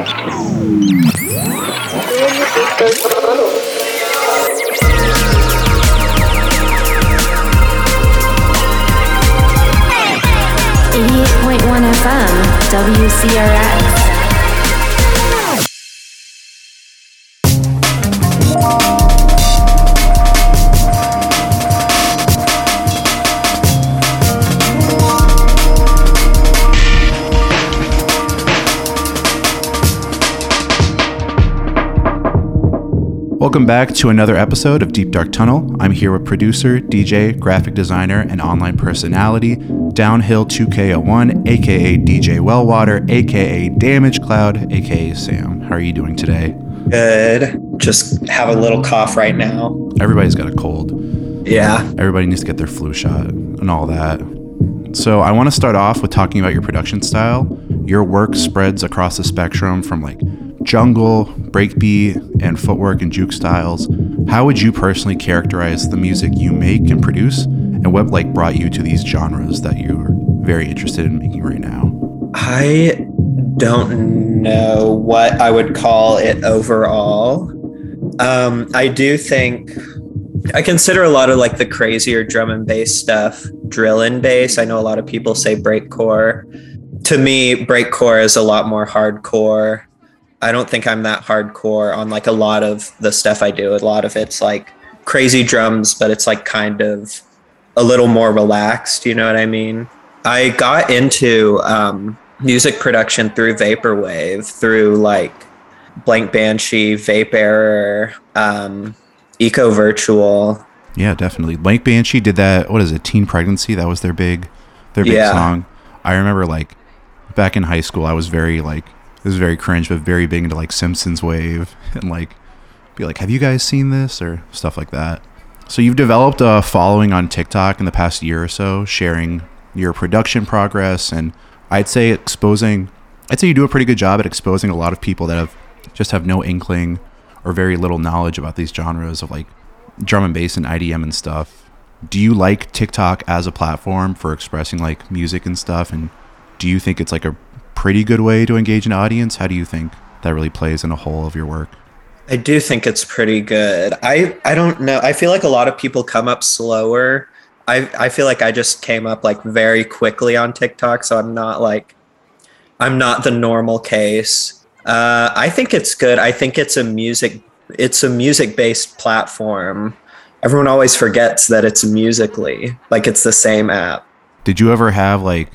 88.1 FM, WCRF. Welcome back to another episode of Deep Dark Tunnel. I'm here with producer, DJ, graphic designer, and online personality, Downhill2K01, aka DJ Wellwater, aka Damage Cloud, aka Sam. How are you doing today? Good. Just have a little cough right now. Everybody's got a cold. Yeah. Everybody needs to get their flu shot and all that. So I want to start off with talking about your production style. Your work spreads across the spectrum from like jungle, breakbeat, and footwork and juke styles. How would you personally characterize the music you make and produce, and what like brought you to these genres that you're very interested in making right now? I don't know what I would call it overall. I do think I consider a lot of like the crazier drum and bass stuff drill and bass. I know a lot of people say breakcore. To me, breakcore is a lot more hardcore. I don't think I'm that hardcore on like a lot of the stuff I do. A lot of it's like crazy drums, but it's like kind of a little more relaxed. You know what I mean? I got into music production through Vaporwave, through like Blank Banshee, Vape Error, Eco Virtual. Yeah, definitely. Blank Banshee did that. What is it? Teen Pregnancy. That was their big song. I remember like back in high school, I was very like, it was very cringe, but very big into like Simpsons wave and like be like, have you guys seen this or stuff like that? So you've developed a following on TikTok in the past year or so, sharing your production progress. And I'd say you do a pretty good job at exposing a lot of people that have no inkling or very little knowledge about these genres of like drum and bass and IDM and stuff. Do you like TikTok as a platform for expressing like music and stuff? And do you think it's like a pretty good way to engage an audience? How do you think that really plays in a whole of your work? I do think it's pretty good. I don't know. I feel like a lot of people come up slower. I feel like I just came up like very quickly on TikTok, so I'm not the normal case. I think it's good. I think it's a music-based platform. Everyone always forgets that it's Musical.ly, like it's the same app. Did you ever have like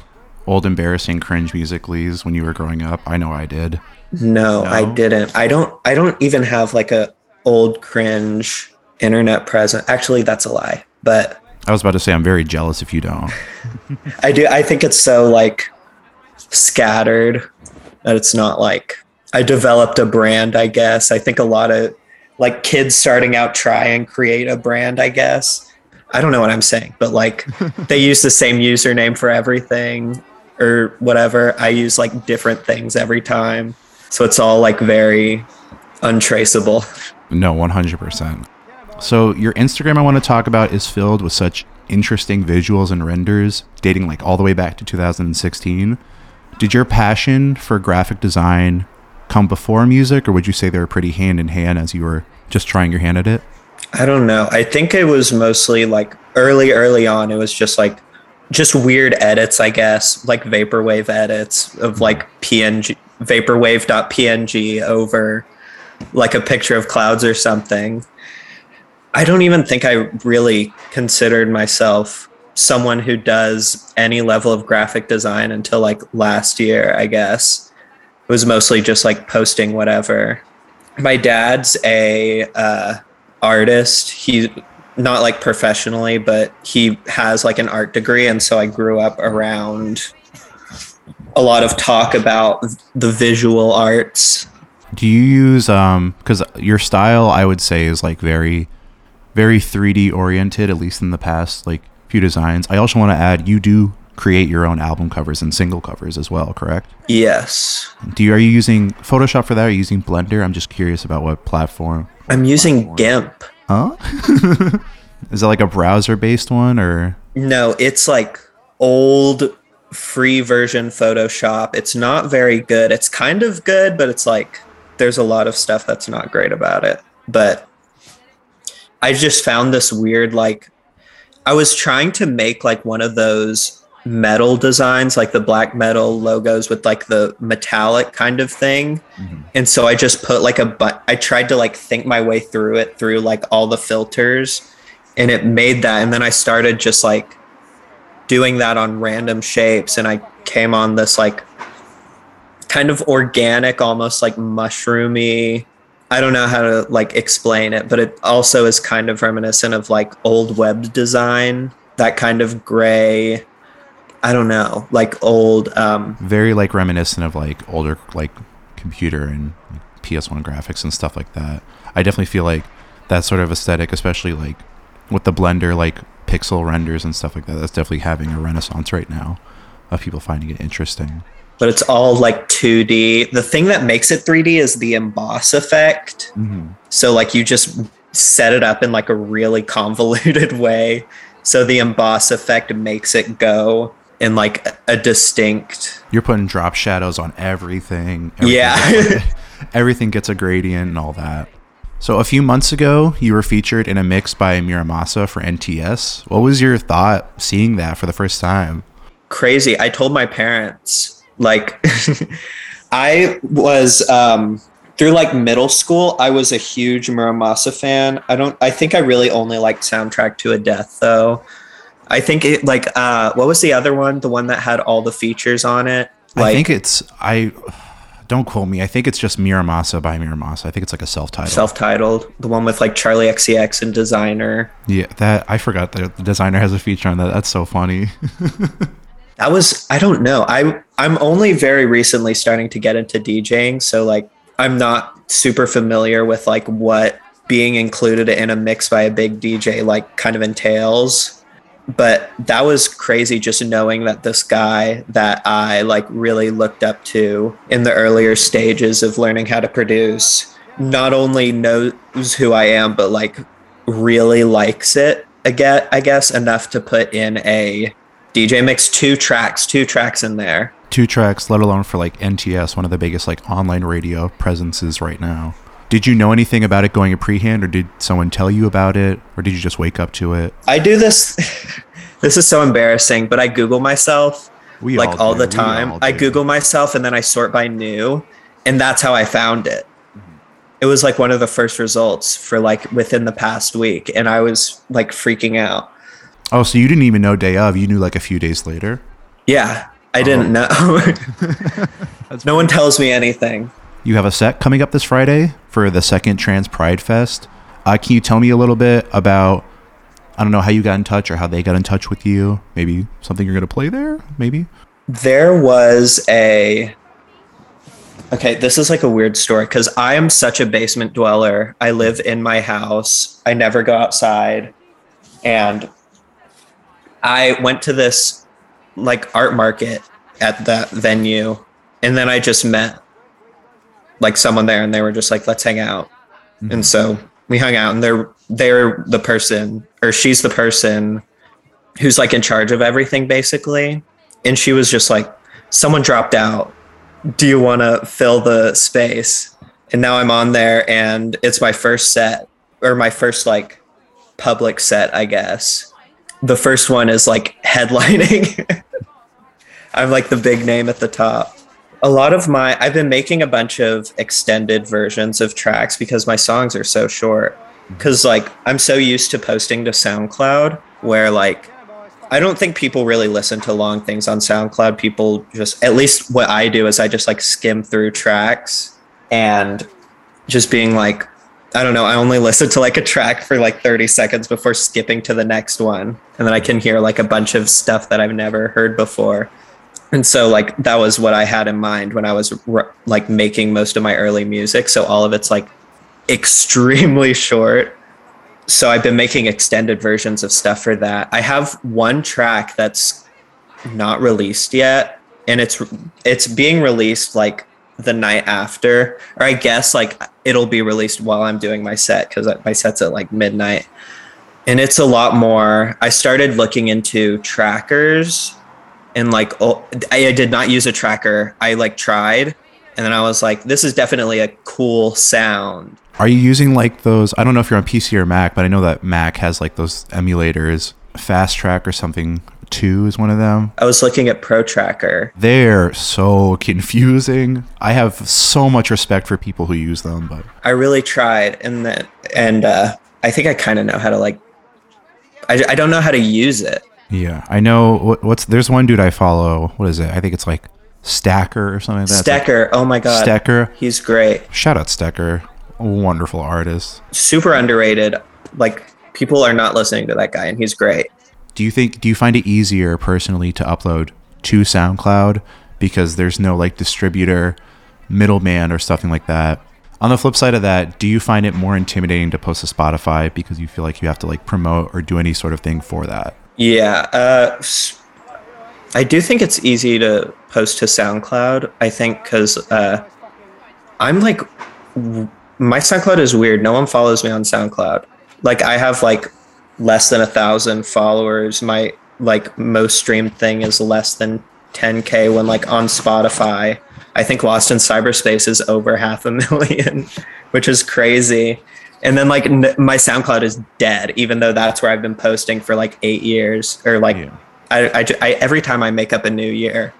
old embarrassing cringe Musical.lys when you were growing up? I know I did. No, I didn't. I don't even have like a old cringe internet present. Actually, that's a lie. But I was about to say I'm very jealous if you don't. I do. I think it's so like scattered that it's not like I developed a brand, I guess. I think a lot of like kids starting out try and create a brand, I guess. I don't know what I'm saying, but like they use the same username for everything or whatever. I use like different things every time. So it's all like very untraceable. No, 100%. So your Instagram I want to talk about is filled with such interesting visuals and renders dating like all the way back to 2016. Did your passion for graphic design come before music, or would you say they were pretty hand in hand as you were just trying your hand at it? I don't know. I think it was mostly like early on. It was just weird edits, I guess, like vaporwave edits of like PNG, vaporwave.png over like a picture of clouds or something. I don't even think I really considered myself someone who does any level of graphic design until like last year, I guess. It was mostly just like posting whatever. My dad's a artist. He's not like professionally, but he has like an art degree, and so I grew up around a lot of talk about the visual arts. Do you use because your style I would say is like very very 3D oriented, at least in the past like few designs. I also want to add you do create your own album covers and single covers as well, correct? Yes. Are you using Photoshop for that? Or are you using Blender? I'm just curious about what platform. I'm using GIMP. Huh? Is it like a browser-based one or? No, it's like old free version Photoshop. It's not very good. It's kind of good, but it's like there's a lot of stuff that's not great about it. But I just found this weird, like, I was trying to make like one of those metal designs, like the black metal logos with like the metallic kind of thing. Mm-hmm. And so I just put like I tried to like think my way through it through like all the filters, and it made that. And then I started just like doing that on random shapes, and I came on this like kind of organic, almost like mushroomy, I don't know how to like explain it, but it also is kind of reminiscent of like old web design, that kind of gray, I don't know, like old, very like reminiscent of like older, like computer and like PS1 graphics and stuff like that. I definitely feel like that sort of aesthetic, especially like with the Blender, like pixel renders and stuff like that, that's definitely having a renaissance right now of people finding it interesting. But it's all like 2D. The thing that makes it 3D is the emboss effect. Mm-hmm. So like you just set it up in like a really convoluted way. So the emboss effect makes it go in like a distinct... You're putting drop shadows on everything. Yeah. Everything gets a gradient and all that. So a few months ago, you were featured in a mix by Mura Masa for NTS. What was your thought seeing that for the first time? Crazy. I told my parents... Like, I was, through like middle school, I was a huge Mura Masa fan. I think I really only liked Soundtrack to a Death, though. I think it, like, what was the other one? The one that had all the features on it? Like, I think it's, don't quote me. I think it's just Mura Masa by Mura Masa. I think it's like a self-titled. Self-titled. The one with like Charlie XCX and Desiigner. Yeah, that, I forgot that the Desiigner has a feature on that. That's so funny. That was, I don't know. I'm only very recently starting to get into DJing. So like, I'm not super familiar with like what being included in a mix by a big DJ, like kind of entails, but that was crazy. Just knowing that this guy that I like really looked up to in the earlier stages of learning how to produce, not only knows who I am, but like really likes it again, I guess, enough to put in a DJ mix, two tracks in there. Two tracks, let alone for like NTS, one of the biggest like online radio presences right now. Did you know anything about it going a prehand, or did someone tell you about it, or did you just wake up to it? I do this. This is so embarrassing, but I Google myself all the time. I Google myself and then I sort by new, and that's how I found it. It was like one of the first results for like within the past week, and I was like freaking out. Oh, so you didn't even know day of. You knew like a few days later? Yeah, I didn't know. No one tells me anything. You have a set coming up this Friday for the second Trans Pride Fest. Can you tell me a little bit about, I don't know, how you got in touch or how they got in touch with you? Maybe something you're going to play there? Maybe? There was a... Okay, this is like a weird story because I am such a basement dweller. I live in my house. I never go outside. And... I went to this like art market at that venue, and then I just met like someone there, and they were just like, let's hang out. Mm-hmm. And so we hung out, and they're the person, or she's the person who's like in charge of everything basically. And she was just like, someone dropped out. Do you want to fill the space? And now I'm on there, and it's my first set, or my first like public set, I guess. The first one is like headlining. I'm like the big name at the top. I've been making a bunch of extended versions of tracks because my songs are so short. Because like I'm so used to posting to SoundCloud, where like I don't think people really listen to long things on SoundCloud. People just, at least what I do is I just like skim through tracks and just being like, I don't know, I only listen to like a track for like 30 seconds before skipping to the next one. And then I can hear like a bunch of stuff that I've never heard before. And so like that was what I had in mind when I was like making most of my early music. So all of it's like extremely short. So I've been making extended versions of stuff for that. I have one track that's not released yet, and it's being released like the night after, or I guess like it'll be released while I'm doing my set, because my set's at like midnight. And it's a lot more. I started looking into trackers and like, oh, I did not use a tracker. I like tried, and then I was like, this is definitely a cool sound. Are you using like those, I don't know if you're on PC or Mac, but I know that Mac has like those emulators, Fast Track or something. 2 is one of them. I was looking at ProTracker. They're so confusing. I have so much respect for people who use them, but I really tried, and I think I kind of know how to like. I don't know how to use it. Yeah, I know there's one dude I follow. What is it? I think it's like Stacker or something like that. Stecker. Like, oh my god. Stecker. He's great. Shout out Stecker. A wonderful artist. Super underrated. Like people are not listening to that guy, and he's great. Do you find it easier personally to upload to SoundCloud because there's no like distributor, middleman or something like that? On the flip side of that, do you find it more intimidating to post to Spotify because you feel like you have to like promote or do any sort of thing for that? Yeah, I do think it's easy to post to SoundCloud. I think because I'm like, my SoundCloud is weird. No one follows me on SoundCloud. Like I have like less than 1,000 followers. My like most streamed thing is less than 10K, when like on Spotify, I think Lost in Cyberspace is over 500,000, which is crazy. And then like my SoundCloud is dead, even though that's where I've been posting for like 8 years or like, yeah. I every time I make up a new year,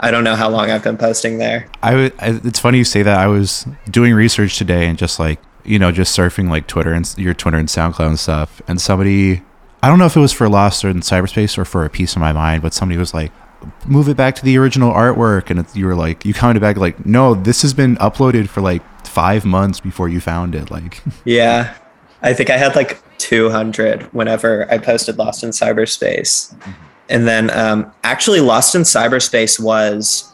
I don't know how long I've been posting there. It's funny you say that. I was doing research today and just like, you know, just surfing like Twitter and your Twitter and SoundCloud and stuff. And somebody, I don't know if it was for Lost or in Cyberspace or for A Piece of My Mind, but somebody was like, move it back to the original artwork. And you were like, you commented back like, no, this has been uploaded for like 5 months before you found it. Like, yeah, I think I had like 200 whenever I posted Lost in Cyberspace. Mm-hmm. And then actually Lost in Cyberspace was,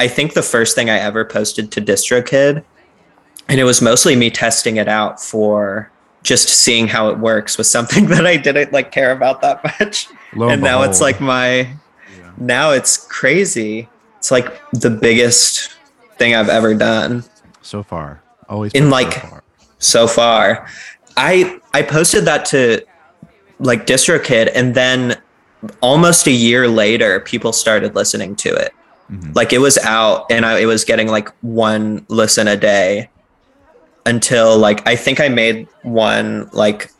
I think, the first thing I ever posted to DistroKid. And it was mostly me testing it out for just seeing how it works with something that I didn't like care about that much. And now it's like now it's crazy. It's like the biggest thing I've ever done. So far. Always been so far. I posted that to like DistroKid, and then almost a year later, people started listening to it. Mm-hmm. Like it was out and it was getting like one listen a day. Until like, I think I made one, like,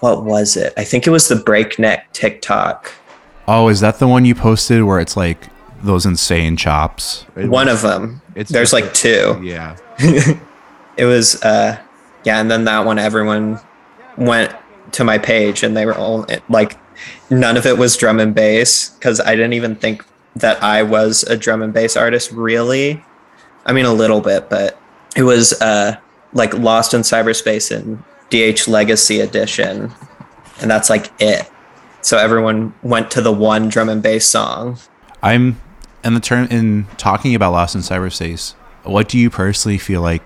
what was it? I think it was the breakneck TikTok. Oh, is that the one you posted where it's like those insane chops? One of them. There's like two. Yeah. It was, yeah. And then that one, everyone went to my page and they were all like, none of it was drum and bass. Cause I didn't even think that I was a drum and bass artist really. I mean, a little bit, but it was, like Lost in Cyberspace and DH Legacy Edition, and that's like it. So everyone went to the one drum and bass song. In talking about Lost in Cyberspace, what do you personally feel like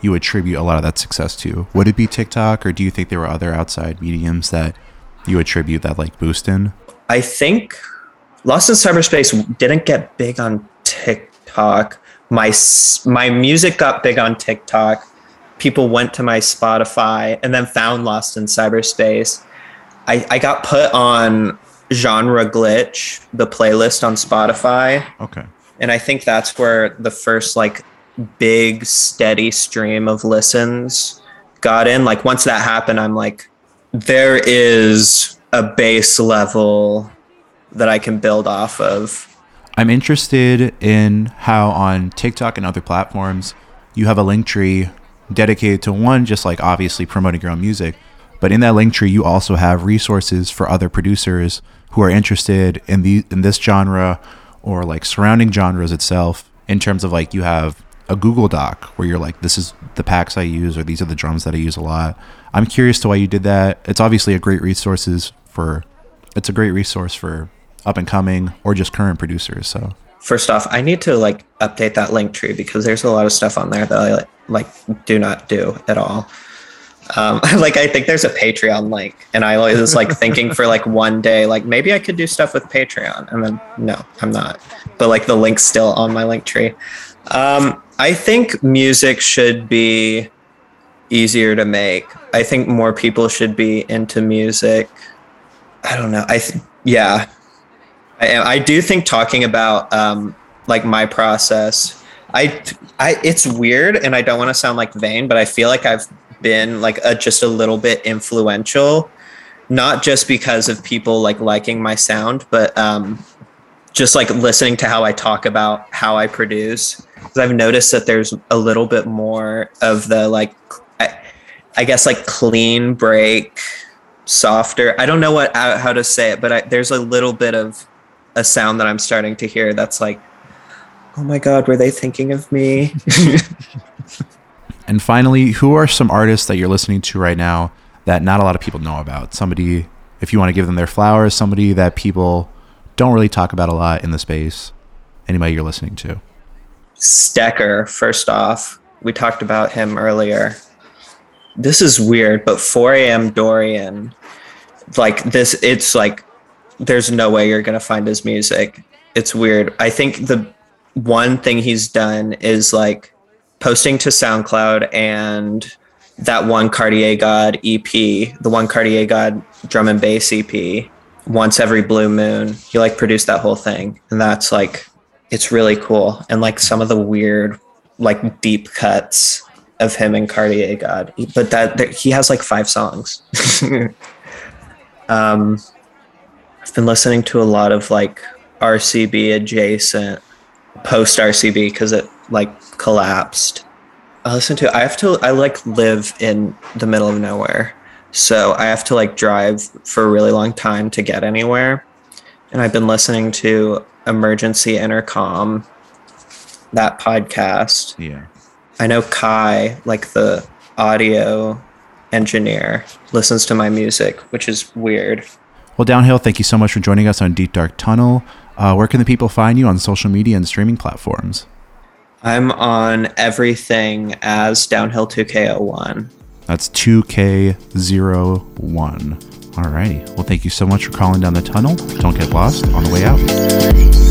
you attribute a lot of that success to? Would it be TikTok, or do you think there were other outside mediums that you attribute that like boost in? I think Lost in Cyberspace didn't get big on TikTok. My music got big on TikTok. People went to my Spotify and then found Lost in Cyberspace. I got put on Genre Glitch, the playlist on Spotify. Okay. And I think that's where the first like big steady stream of listens got in. Like once that happened, I'm like, there is a base level that I can build off of. I'm interested in how on TikTok and other platforms, you have a Linktree dedicated to one, just like obviously promoting your own music. But in that Linktree, you also have resources for other producers who are interested in this genre or like surrounding genres itself, in terms of like you have a Google Doc where you're like, this is the packs I use, or these are the drums that I use a lot. I'm curious to why you did that. It's obviously a great resource for up and coming or just current producers. So first off, I need to like update that Linktree because there's a lot of stuff on there that I like do not do at all. Like I think there's a Patreon link, and I was like thinking for like one day, like maybe I could do stuff with Patreon, and then no, I'm not. But like the link's still on my Linktree. I think music should be easier to make. I think more people should be into music. I don't know. Yeah. I am. I do think talking about like my process, I it's weird, and I don't want to sound like vain, but I feel like I've been like just a little bit influential, not just because of people like liking my sound, but just like listening to how I talk about how I produce. Because I've noticed that there's a little bit more of the like, I guess like clean break, softer. I don't know what how to say it, but there's a little bit of a sound that I'm starting to hear that's like, oh my God, were they thinking of me? And finally, who are some artists that you're listening to right now that not a lot of people know about? Somebody, if you want to give them their flowers, somebody that people don't really talk about a lot in the space, anybody you're listening to. Stecker, first off, we talked about him earlier. This is weird, but 4am Dorian, like this, it's like, there's no way you're going to find his music. It's weird. I think the one thing he's done is like posting to SoundCloud and that one Cartier God EP, the one Cartier God drum and bass EP, once every blue moon. He like produced that whole thing. And that's like, it's really cool. And like some of the weird, like deep cuts of him and Cartier God, but that he has like 5 songs. I've been listening to a lot of like RCB adjacent, post RCB because it like collapsed. I like live in the middle of nowhere, so I have to like drive for a really long time to get anywhere. And I've been listening to Emergency Intercom, that podcast. Yeah, I know Kai, like the audio engineer, listens to my music, which is weird. Well, Downhill, thank you so much for joining us on Deep Dark Tunnel. Where can the people find you on social media and streaming platforms? I'm on everything as Downhill2K01. That's 2K01. All righty. Well, thank you so much for calling down the tunnel. Don't get lost on the way out.